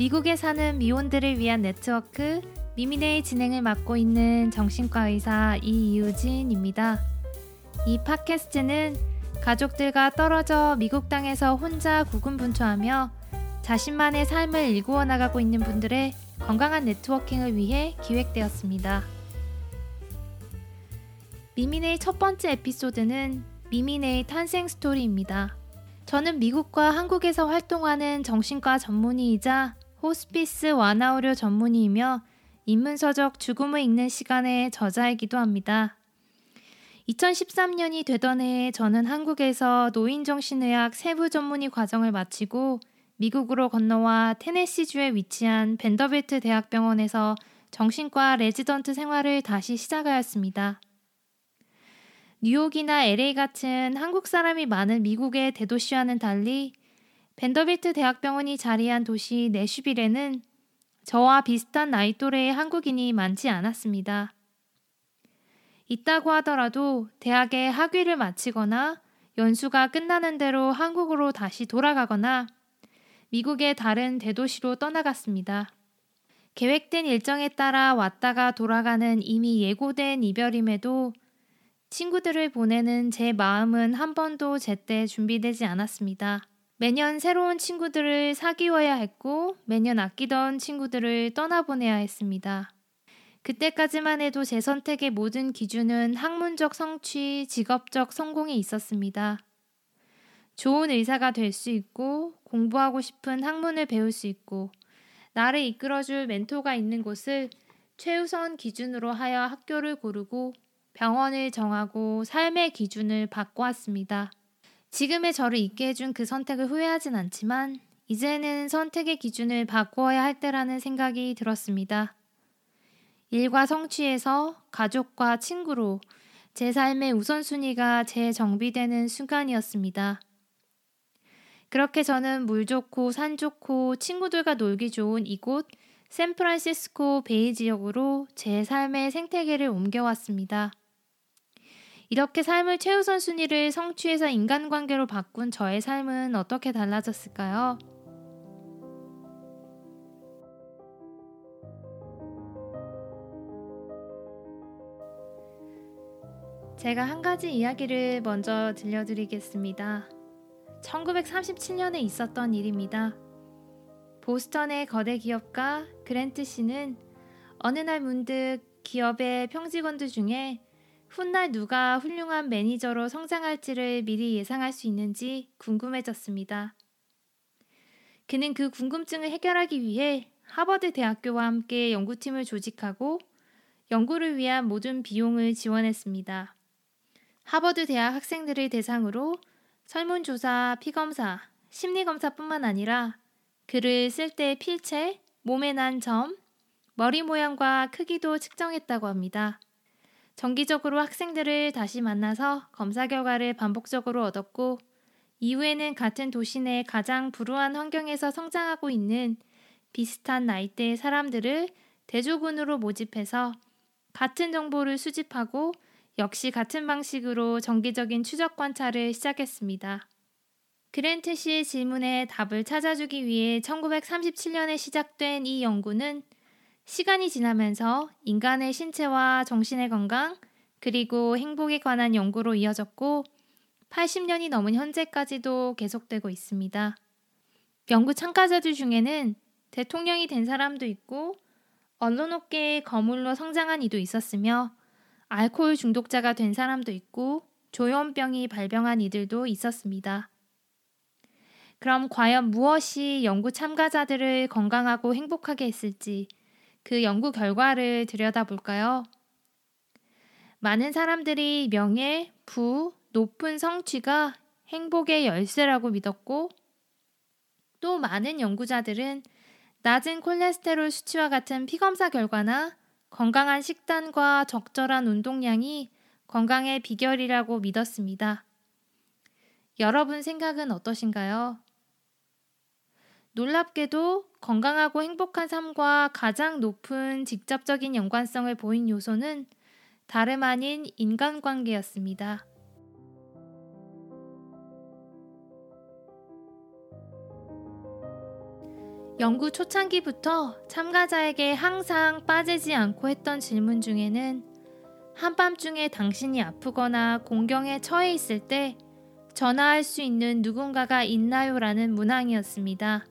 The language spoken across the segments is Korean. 미국에 사는 미혼들을 위한 네트워크 미미네이 진행을 맡고 있는 정신과 의사 이유진입니다. 이 팟캐스트는 가족들과 떨어져 미국 땅에서 혼자 고군분투하며 자신만의 삶을 일구어 나가고 있는 분들의 건강한 네트워킹을 위해 기획되었습니다. 미미네이 첫 번째 에피소드는 미미네이 탄생 스토리입니다. 저는 미국과 한국에서 활동하는 정신과 전문의이자 호스피스 완화의료 전문의이며 인문서적 죽음을 읽는 시간의 저자이기도 합니다. 2013년이 되던 해에 저는 한국에서 노인정신의학 세부 전문의 과정을 마치고 미국으로 건너와 테네시주에 위치한 벤더빌트 대학병원에서 정신과 레지던트 생활을 다시 시작하였습니다. 뉴욕이나 LA 같은 한국 사람이 많은 미국의 대도시와는 달리 벤더빌트 대학병원이 자리한 도시 내슈빌에는 저와 비슷한 나이 또래의 한국인이 많지 않았습니다. 있다고 하더라도 대학에 학위를 마치거나 연수가 끝나는 대로 한국으로 다시 돌아가거나 미국의 다른 대도시로 떠나갔습니다. 계획된 일정에 따라 왔다가 돌아가는 이미 예고된 이별임에도 친구들을 보내는 제 마음은 한 번도 제때 준비되지 않았습니다. 매년 새로운 친구들을 사귀어야 했고 매년 아끼던 친구들을 떠나보내야 했습니다. 그때까지만 해도 제 선택의 모든 기준은 학문적 성취, 직업적 성공이 있었습니다. 좋은 의사가 될 수 있고 공부하고 싶은 학문을 배울 수 있고 나를 이끌어줄 멘토가 있는 곳을 최우선 기준으로 하여 학교를 고르고 병원을 정하고 삶의 기준을 바꿔왔습니다. 지금의 저를 있게 해준 그 선택을 후회하진 않지만 이제는 선택의 기준을 바꾸어야 할 때라는 생각이 들었습니다. 일과 성취에서 가족과 친구로 제 삶의 우선순위가 재정비되는 순간이었습니다. 그렇게 저는 물 좋고 산 좋고 친구들과 놀기 좋은 이곳 샌프란시스코 베이 지역으로 제 삶의 생태계를 옮겨왔습니다. 이렇게 삶을 최우선 순위를 성취해서 인간관계로 바꾼 저의 삶은 어떻게 달라졌을까요? 제가 한 가지 이야기를 먼저 들려드리겠습니다. 1937년에 있었던 일입니다. 보스턴의 거대 기업가 그랜트 씨는 어느 날 문득 기업의 평직원들 중에 훗날 누가 훌륭한 매니저로 성장할지를 미리 예상할 수 있는지 궁금해졌습니다. 그는 그 궁금증을 해결하기 위해 하버드 대학교와 함께 연구팀을 조직하고 연구를 위한 모든 비용을 지원했습니다. 하버드 대학 학생들을 대상으로 설문조사, 피검사, 심리검사뿐만 아니라 그를 쓸 때 필체, 몸에 난 점, 머리 모양과 크기도 측정했다고 합니다. 정기적으로 학생들을 다시 만나서 검사 결과를 반복적으로 얻었고 이후에는 같은 도시 내 가장 불우한 환경에서 성장하고 있는 비슷한 나이대의 사람들을 대조군으로 모집해서 같은 정보를 수집하고 역시 같은 방식으로 정기적인 추적 관찰을 시작했습니다. 그랜트 씨의 질문에 답을 찾아주기 위해 1937년에 시작된 이 연구는 시간이 지나면서 인간의 신체와 정신의 건강 그리고 행복에 관한 연구로 이어졌고 80년이 넘은 현재까지도 계속되고 있습니다. 연구 참가자들 중에는 대통령이 된 사람도 있고 언론업계의 거물로 성장한 이도 있었으며 알코올 중독자가 된 사람도 있고 조현병이 발병한 이들도 있었습니다. 그럼 과연 무엇이 연구 참가자들을 건강하고 행복하게 했을지 그 연구 결과를 들여다볼까요? 많은 사람들이 명예, 부, 높은 성취가 행복의 열쇠라고 믿었고 또 많은 연구자들은 낮은 콜레스테롤 수치와 같은 피검사 결과나 건강한 식단과 적절한 운동량이 건강의 비결이라고 믿었습니다. 여러분 생각은 어떠신가요? 놀랍게도 건강하고 행복한 삶과 가장 높은 직접적인 연관성을 보인 요소는 다름 아닌 인간관계였습니다. 연구 초창기부터 참가자에게 항상 빠지지 않고 했던 질문 중에는 한밤중에 당신이 아프거나 공경에 처해 있을 때 전화할 수 있는 누군가가 있나요? 라는 문항이었습니다.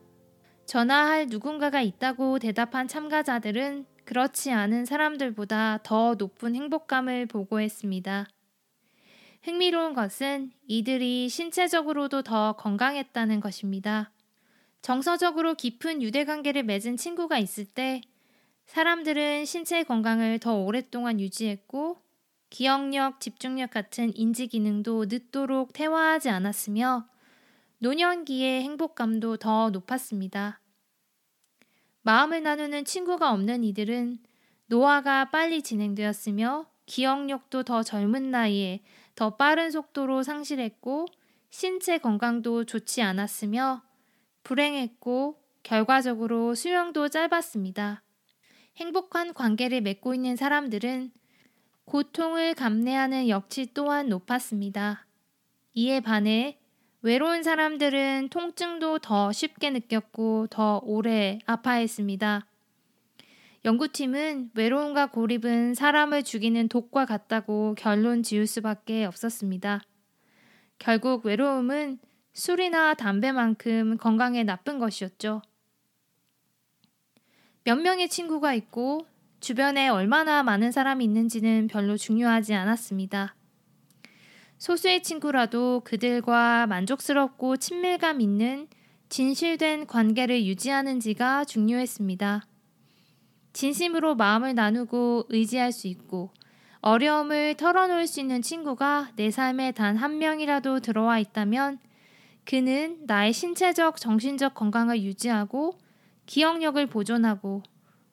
전화할 누군가가 있다고 대답한 참가자들은 그렇지 않은 사람들보다 더 높은 행복감을 보고했습니다. 흥미로운 것은 이들이 신체적으로도 더 건강했다는 것입니다. 정서적으로 깊은 유대관계를 맺은 친구가 있을 때 사람들은 신체 건강을 더 오랫동안 유지했고 기억력, 집중력 같은 인지 기능도 늦도록 퇴화하지 않았으며 노년기의 행복감도 더 높았습니다. 마음을 나누는 친구가 없는 이들은 노화가 빨리 진행되었으며 기억력도 더 젊은 나이에 더 빠른 속도로 상실했고 신체 건강도 좋지 않았으며 불행했고 결과적으로 수명도 짧았습니다. 행복한 관계를 맺고 있는 사람들은 고통을 감내하는 역치 또한 높았습니다. 이에 반해 외로운 사람들은 통증도 더 쉽게 느꼈고 더 오래 아파했습니다. 연구팀은 외로움과 고립은 사람을 죽이는 독과 같다고 결론 지을 수밖에 없었습니다. 결국 외로움은 술이나 담배만큼 건강에 나쁜 것이었죠. 몇 명의 친구가 있고 주변에 얼마나 많은 사람이 있는지는 별로 중요하지 않았습니다. 소수의 친구라도 그들과 만족스럽고 친밀감 있는 진실된 관계를 유지하는지가 중요했습니다. 진심으로 마음을 나누고 의지할 수 있고 어려움을 털어놓을 수 있는 친구가 내 삶에 단 한 명이라도 들어와 있다면 그는 나의 신체적, 정신적 건강을 유지하고 기억력을 보존하고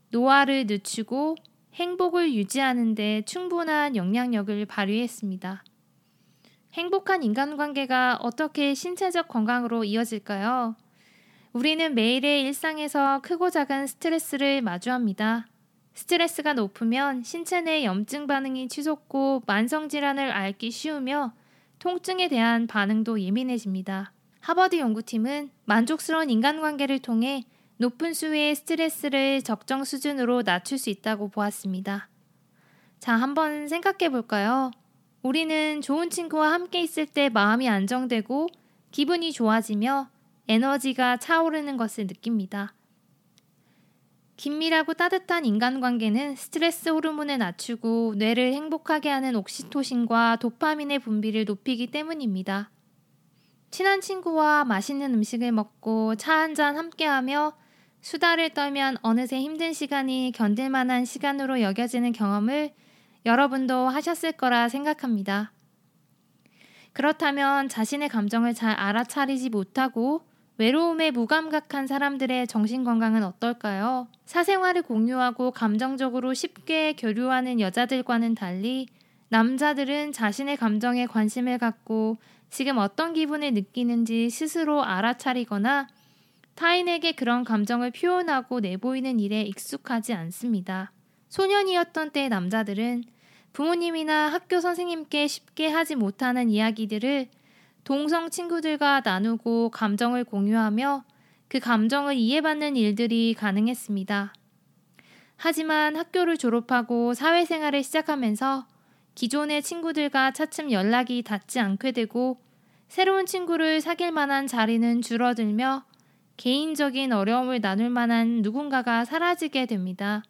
노화를 늦추고 행복을 유지하는 데 충분한 영향력을 발휘했습니다. 행복한 인간관계가 어떻게 신체적 건강으로 이어질까요? 우리는 매일의 일상에서 크고 작은 스트레스를 마주합니다. 스트레스가 높으면 신체 내 염증 반응이 치솟고 만성질환을 앓기 쉬우며 통증에 대한 반응도 예민해집니다. 하버드 연구팀은 만족스러운 인간관계를 통해 높은 수위의 스트레스를 적정 수준으로 낮출 수 있다고 보았습니다. 자, 한번 생각해 볼까요? 우리는 좋은 친구와 함께 있을 때 마음이 안정되고 기분이 좋아지며 에너지가 차오르는 것을 느낍니다. 긴밀하고 따뜻한 인간관계는 스트레스 호르몬을 낮추고 뇌를 행복하게 하는 옥시토신과 도파민의 분비를 높이기 때문입니다. 친한 친구와 맛있는 음식을 먹고 차 한잔 함께하며 수다를 떨면 어느새 힘든 시간이 견딜 만한 시간으로 여겨지는 경험을 여러분도 하셨을 거라 생각합니다. 그렇다면 자신의 감정을 잘 알아차리지 못하고 외로움에 무감각한 사람들의 정신건강은 어떨까요? 사생활을 공유하고 감정적으로 쉽게 교류하는 여자들과는 달리 남자들은 자신의 감정에 관심을 갖고 지금 어떤 기분을 느끼는지 스스로 알아차리거나 타인에게 그런 감정을 표현하고 내보이는 일에 익숙하지 않습니다. 소년이었던 때의 남자들은 부모님이나 학교 선생님께 쉽게 하지 못하는 이야기들을 동성 친구들과 나누고 감정을 공유하며 그 감정을 이해받는 일들이 가능했습니다. 하지만 학교를 졸업하고 사회생활을 시작하면서 기존의 친구들과 차츰 연락이 닿지 않게 되고 새로운 친구를 사귈 만한 자리는 줄어들며 개인적인 어려움을 나눌 만한 누군가가 사라지게 됩니다.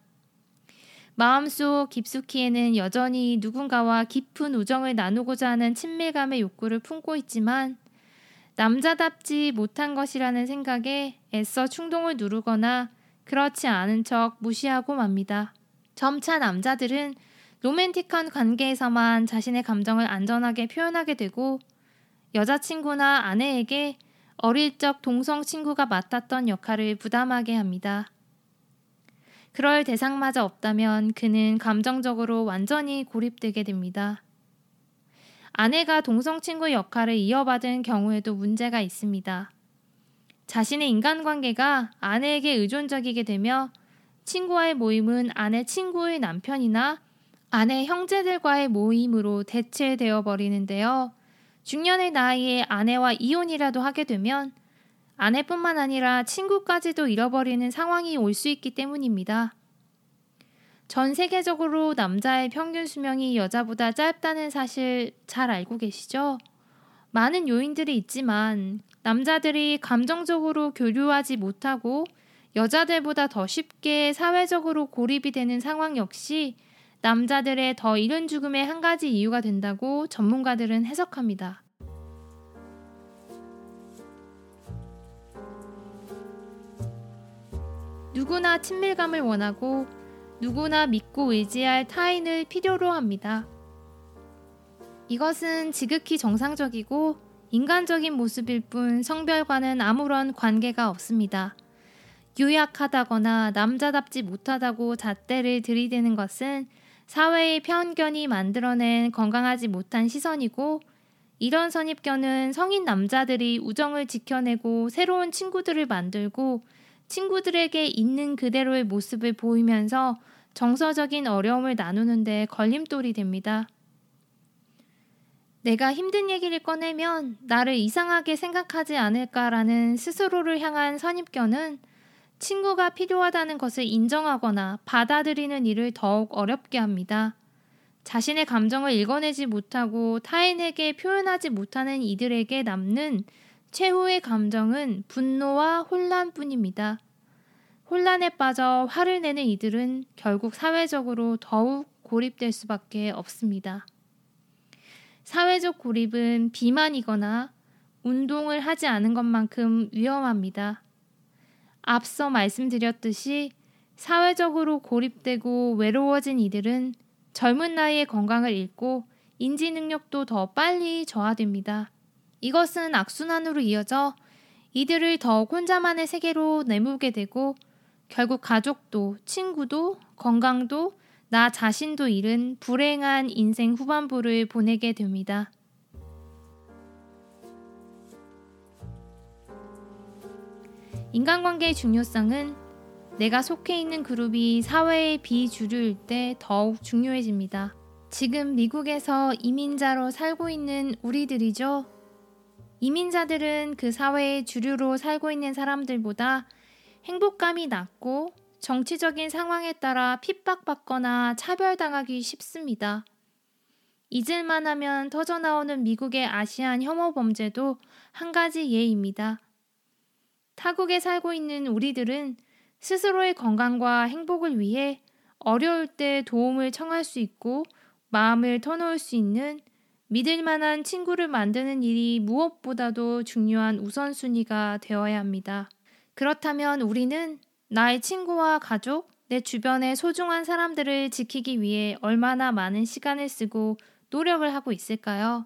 마음속 깊숙이에는 여전히 누군가와 깊은 우정을 나누고자 하는 친밀감의 욕구를 품고 있지만 남자답지 못한 것이라는 생각에 애써 충동을 누르거나 그렇지 않은 척 무시하고 맙니다. 점차 남자들은 로맨틱한 관계에서만 자신의 감정을 안전하게 표현하게 되고 여자친구나 아내에게 어릴 적 동성 친구가 맡았던 역할을 부담하게 합니다. 그럴 대상마저 없다면 그는 감정적으로 완전히 고립되게 됩니다. 아내가 동성친구 역할을 이어받은 경우에도 문제가 있습니다. 자신의 인간관계가 아내에게 의존적이게 되며 친구와의 모임은 아내 친구의 남편이나 아내 형제들과의 모임으로 대체되어 버리는데요. 중년의 나이에 아내와 이혼이라도 하게 되면 아내뿐만 아니라 친구까지도 잃어버리는 상황이 올 수 있기 때문입니다. 전 세계적으로 남자의 평균 수명이 여자보다 짧다는 사실 잘 알고 계시죠? 많은 요인들이 있지만 남자들이 감정적으로 교류하지 못하고 여자들보다 더 쉽게 사회적으로 고립이 되는 상황 역시 남자들의 더 이른 죽음의 한 가지 이유가 된다고 전문가들은 해석합니다. 누구나 친밀감을 원하고 누구나 믿고 의지할 타인을 필요로 합니다. 이것은 지극히 정상적이고 인간적인 모습일 뿐 성별과는 아무런 관계가 없습니다. 유약하다거나 남자답지 못하다고 잣대를 들이대는 것은 사회의 편견이 만들어낸 건강하지 못한 시선이고, 이런 선입견은 성인 남자들이 우정을 지켜내고 새로운 친구들을 만들고 친구들에게 있는 그대로의 모습을 보이면서 정서적인 어려움을 나누는 데 걸림돌이 됩니다. 내가 힘든 얘기를 꺼내면 나를 이상하게 생각하지 않을까라는 스스로를 향한 선입견은 친구가 필요하다는 것을 인정하거나 받아들이는 일을 더욱 어렵게 합니다. 자신의 감정을 읽어내지 못하고 타인에게 표현하지 못하는 이들에게 남는 최후의 감정은 분노와 혼란뿐입니다. 혼란에 빠져 화를 내는 이들은 결국 사회적으로 더욱 고립될 수밖에 없습니다. 사회적 고립은 비만이거나 운동을 하지 않은 것만큼 위험합니다. 앞서 말씀드렸듯이 사회적으로 고립되고 외로워진 이들은 젊은 나이에 건강을 잃고 인지 능력도 더 빨리 저하됩니다. 이것은 악순환으로 이어져 이들을 더욱 혼자만의 세계로 내몰게 되고 결국 가족도 친구도 건강도 나 자신도 잃은 불행한 인생 후반부를 보내게 됩니다. 인간관계의 중요성은 내가 속해 있는 그룹이 사회의 비주류일 때 더욱 중요해집니다. 지금 미국에서 이민자로 살고 있는 우리들이죠. 이민자들은 그 사회의 주류로 살고 있는 사람들보다 행복감이 낮고 정치적인 상황에 따라 핍박받거나 차별당하기 쉽습니다. 잊을만 하면 터져나오는 미국의 아시안 혐오 범죄도 한 가지 예입니다. 타국에 살고 있는 우리들은 스스로의 건강과 행복을 위해 어려울 때 도움을 청할 수 있고 마음을 터놓을 수 있는 믿을 만한 친구를 만드는 일이 무엇보다도 중요한 우선순위가 되어야 합니다. 그렇다면 우리는 나의 친구와 가족, 내 주변의 소중한 사람들을 지키기 위해 얼마나 많은 시간을 쓰고 노력을 하고 있을까요?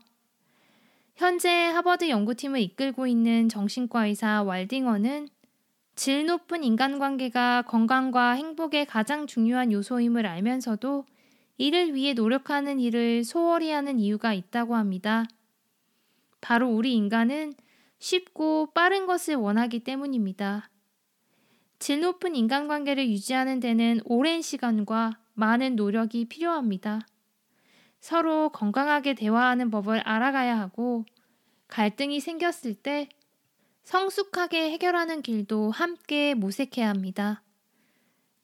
현재 하버드 연구팀을 이끌고 있는 정신과 의사 왈딩어는 질 높은 인간관계가 건강과 행복의 가장 중요한 요소임을 알면서도 이를 위해 노력하는 일을 소홀히 하는 이유가 있다고 합니다. 바로 우리 인간은 쉽고 빠른 것을 원하기 때문입니다. 질 높은 인간관계를 유지하는 데는 오랜 시간과 많은 노력이 필요합니다. 서로 건강하게 대화하는 법을 알아가야 하고 갈등이 생겼을 때 성숙하게 해결하는 길도 함께 모색해야 합니다.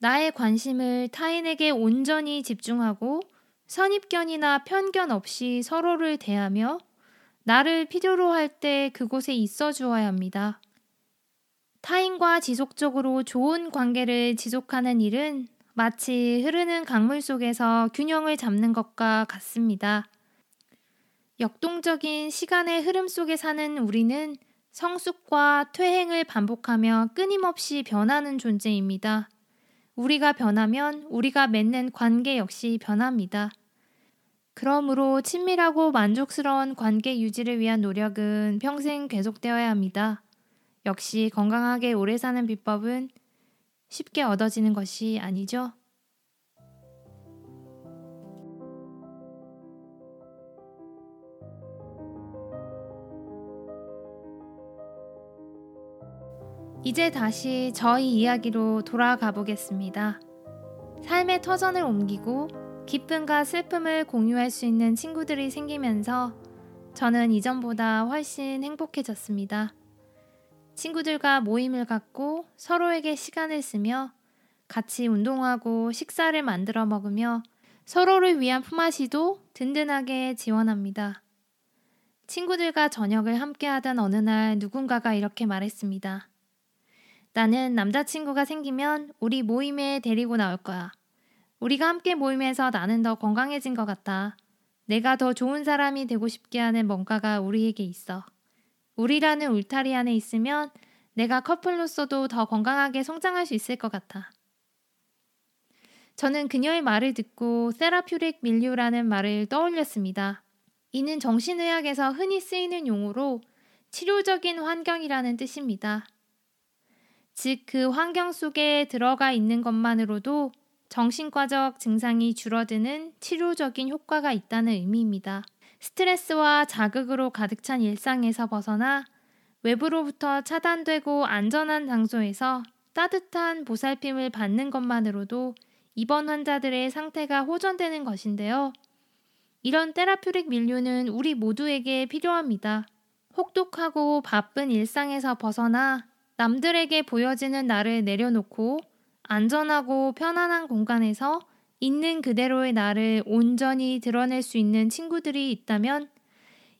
나의 관심을 타인에게 온전히 집중하고 선입견이나 편견 없이 서로를 대하며 나를 필요로 할 때 그곳에 있어 주어야 합니다. 타인과 지속적으로 좋은 관계를 지속하는 일은 마치 흐르는 강물 속에서 균형을 잡는 것과 같습니다. 역동적인 시간의 흐름 속에 사는 우리는 성숙과 퇴행을 반복하며 끊임없이 변하는 존재입니다. 우리가 변하면 우리가 맺는 관계 역시 변합니다. 그러므로 친밀하고 만족스러운 관계 유지를 위한 노력은 평생 계속되어야 합니다. 역시 건강하게 오래 사는 비법은 쉽게 얻어지는 것이 아니죠. 이제 다시 저희 이야기로 돌아가 보겠습니다. 삶의 터전을 옮기고 기쁨과 슬픔을 공유할 수 있는 친구들이 생기면서 저는 이전보다 훨씬 행복해졌습니다. 친구들과 모임을 갖고 서로에게 시간을 쓰며 같이 운동하고 식사를 만들어 먹으며 서로를 위한 품앗이도 든든하게 지원합니다. 친구들과 저녁을 함께하던 어느 날 누군가가 이렇게 말했습니다. 나는 남자친구가 생기면 우리 모임에 데리고 나올 거야. 우리가 함께 모임에서 나는 더 건강해진 것 같다. 내가 더 좋은 사람이 되고 싶게 하는 뭔가가 우리에게 있어. 우리라는 울타리 안에 있으면 내가 커플로서도 더 건강하게 성장할 수 있을 것 같아. 저는 그녀의 말을 듣고 세라퓨릭 밀류라는 말을 떠올렸습니다. 이는 정신의학에서 흔히 쓰이는 용어로 치료적인 환경이라는 뜻입니다. 즉, 그 환경 속에 들어가 있는 것만으로도 정신과적 증상이 줄어드는 치료적인 효과가 있다는 의미입니다. 스트레스와 자극으로 가득 찬 일상에서 벗어나 외부로부터 차단되고 안전한 장소에서 따뜻한 보살핌을 받는 것만으로도 입원 환자들의 상태가 호전되는 것인데요. 이런 테라퓨틱 밀류는 우리 모두에게 필요합니다. 혹독하고 바쁜 일상에서 벗어나 남들에게 보여지는 나를 내려놓고 안전하고 편안한 공간에서 있는 그대로의 나를 온전히 드러낼 수 있는 친구들이 있다면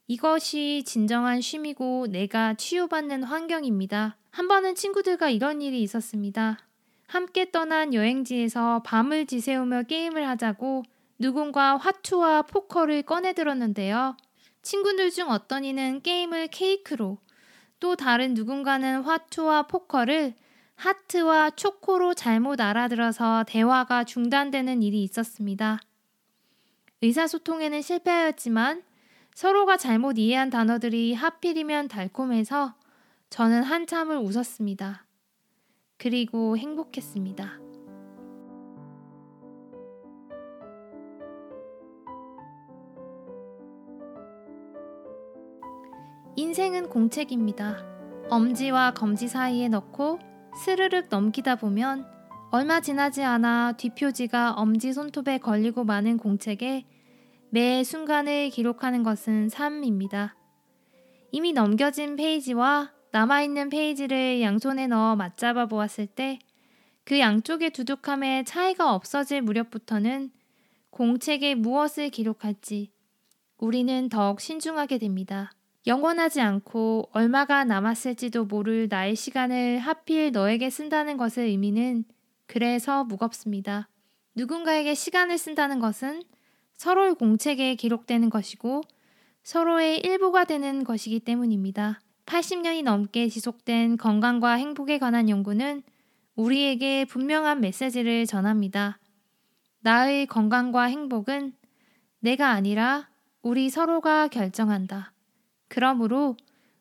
이것이 진정한 쉼이고 내가 치유받는 환경입니다. 한 번은 친구들과 이런 일이 있었습니다. 함께 떠난 여행지에서 밤을 지새우며 게임을 하자고 누군가 화투와 포커를 꺼내들었는데요. 친구들 중 어떤 이는 게임을 케이크로, 또 다른 누군가는 화투와 포커를 하트와 초코로 잘못 알아들어서 대화가 중단되는 일이 있었습니다. 의사소통에는 실패하였지만 서로가 잘못 이해한 단어들이 하필이면 달콤해서 저는 한참을 웃었습니다. 그리고 행복했습니다. 인생은 공책입니다. 엄지와 검지 사이에 넣고 스르륵 넘기다 보면 얼마 지나지 않아 뒷표지가 엄지 손톱에 걸리고 마는 공책에 매 순간을 기록하는 것은 삶입니다. 이미 넘겨진 페이지와 남아있는 페이지를 양손에 넣어 맞잡아 보았을 때 그 양쪽의 두둑함에 차이가 없어질 무렵부터는 공책에 무엇을 기록할지 우리는 더욱 신중하게 됩니다. 영원하지 않고 얼마가 남았을지도 모를 나의 시간을 하필 너에게 쓴다는 것의 의미는 그래서 무겁습니다. 누군가에게 시간을 쓴다는 것은 서로의 공책에 기록되는 것이고 서로의 일부가 되는 것이기 때문입니다. 80년이 넘게 지속된 건강과 행복에 관한 연구는 우리에게 분명한 메시지를 전합니다. 나의 건강과 행복은 내가 아니라 우리 서로가 결정한다. 그러므로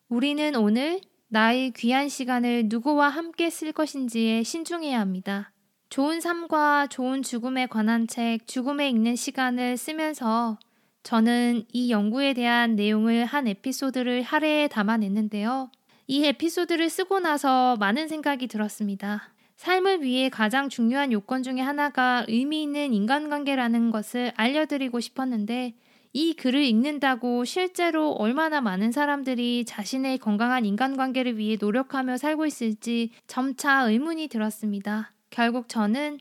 우리는 오늘 나의 귀한 시간을 누구와 함께 쓸 것인지에 신중해야 합니다. 좋은 삶과 좋은 죽음에 관한 책, 죽음에 읽는 시간을 쓰면서 저는 이 연구에 대한 내용을 한 에피소드를 할애에 담아냈는데요. 이 에피소드를 쓰고 나서 많은 생각이 들었습니다. 삶을 위해 가장 중요한 요건 중에 하나가 의미 있는 인간관계라는 것을 알려드리고 싶었는데 이 글을 읽는다고 실제로 얼마나 많은 사람들이 자신의 건강한 인간관계를 위해 노력하며 살고 있을지 점차 의문이 들었습니다. 결국 저는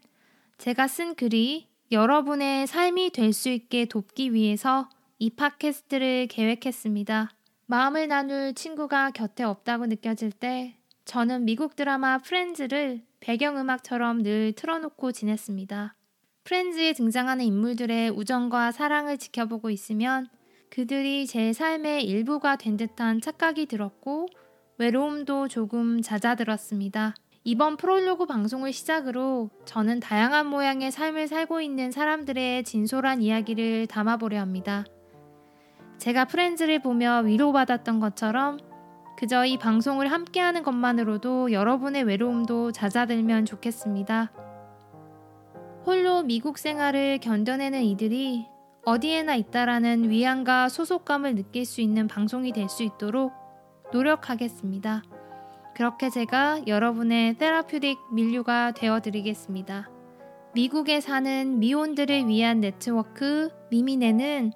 제가 쓴 글이 여러분의 삶이 될 수 있게 돕기 위해서 이 팟캐스트를 계획했습니다. 마음을 나눌 친구가 곁에 없다고 느껴질 때 저는 미국 드라마 프렌즈를 배경음악처럼 늘 틀어놓고 지냈습니다. 프렌즈에 등장하는 인물들의 우정과 사랑을 지켜보고 있으면 그들이 제 삶의 일부가 된 듯한 착각이 들었고 외로움도 조금 잦아들었습니다. 이번 프롤로그 방송을 시작으로 저는 다양한 모양의 삶을 살고 있는 사람들의 진솔한 이야기를 담아보려 합니다. 제가 프렌즈를 보며 위로받았던 것처럼 그저 이 방송을 함께하는 것만으로도 여러분의 외로움도 잦아들면 좋겠습니다. 홀로 미국 생활을 견뎌내는 이들이 어디에나 있다라는 위안과 소속감을 느낄 수 있는 방송이 될 수 있도록 노력하겠습니다. 그렇게 제가 여러분의 테라퓨틱 밀류가 되어드리겠습니다. 미국에 사는 미혼들을 위한 네트워크 미미네는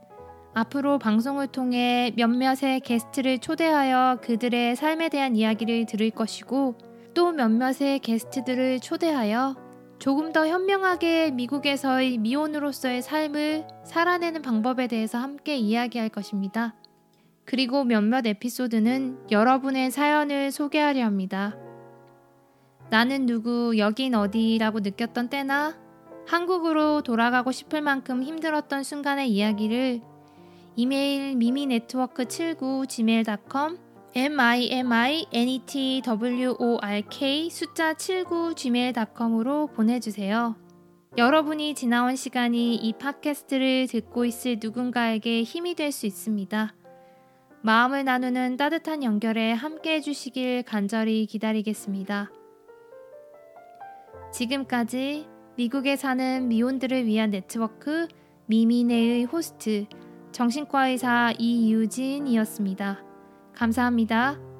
앞으로 방송을 통해 몇몇의 게스트를 초대하여 그들의 삶에 대한 이야기를 들을 것이고 또 몇몇의 게스트들을 초대하여 조금 더 현명하게 미국에서의 미혼으로서의 삶을 살아내는 방법에 대해서 함께 이야기할 것입니다. 그리고 몇몇 에피소드는 여러분의 사연을 소개하려 합니다. 나는 누구, 여긴 어디라고 느꼈던 때나 한국으로 돌아가고 싶을 만큼 힘들었던 순간의 이야기를 이메일 miminetwork79@gmail.com miminetwork79@gmail.com으로 보내주세요. 여러분이 지나온 시간이 이 팟캐스트를 듣고 있을 누군가에게 힘이 될 수 있습니다. 마음을 나누는 따뜻한 연결에 함께해 주시길 간절히 기다리겠습니다. 지금까지 미국에 사는 미혼들을 위한 네트워크 미미네의 호스트 정신과 의사 이유진이었습니다. 감사합니다.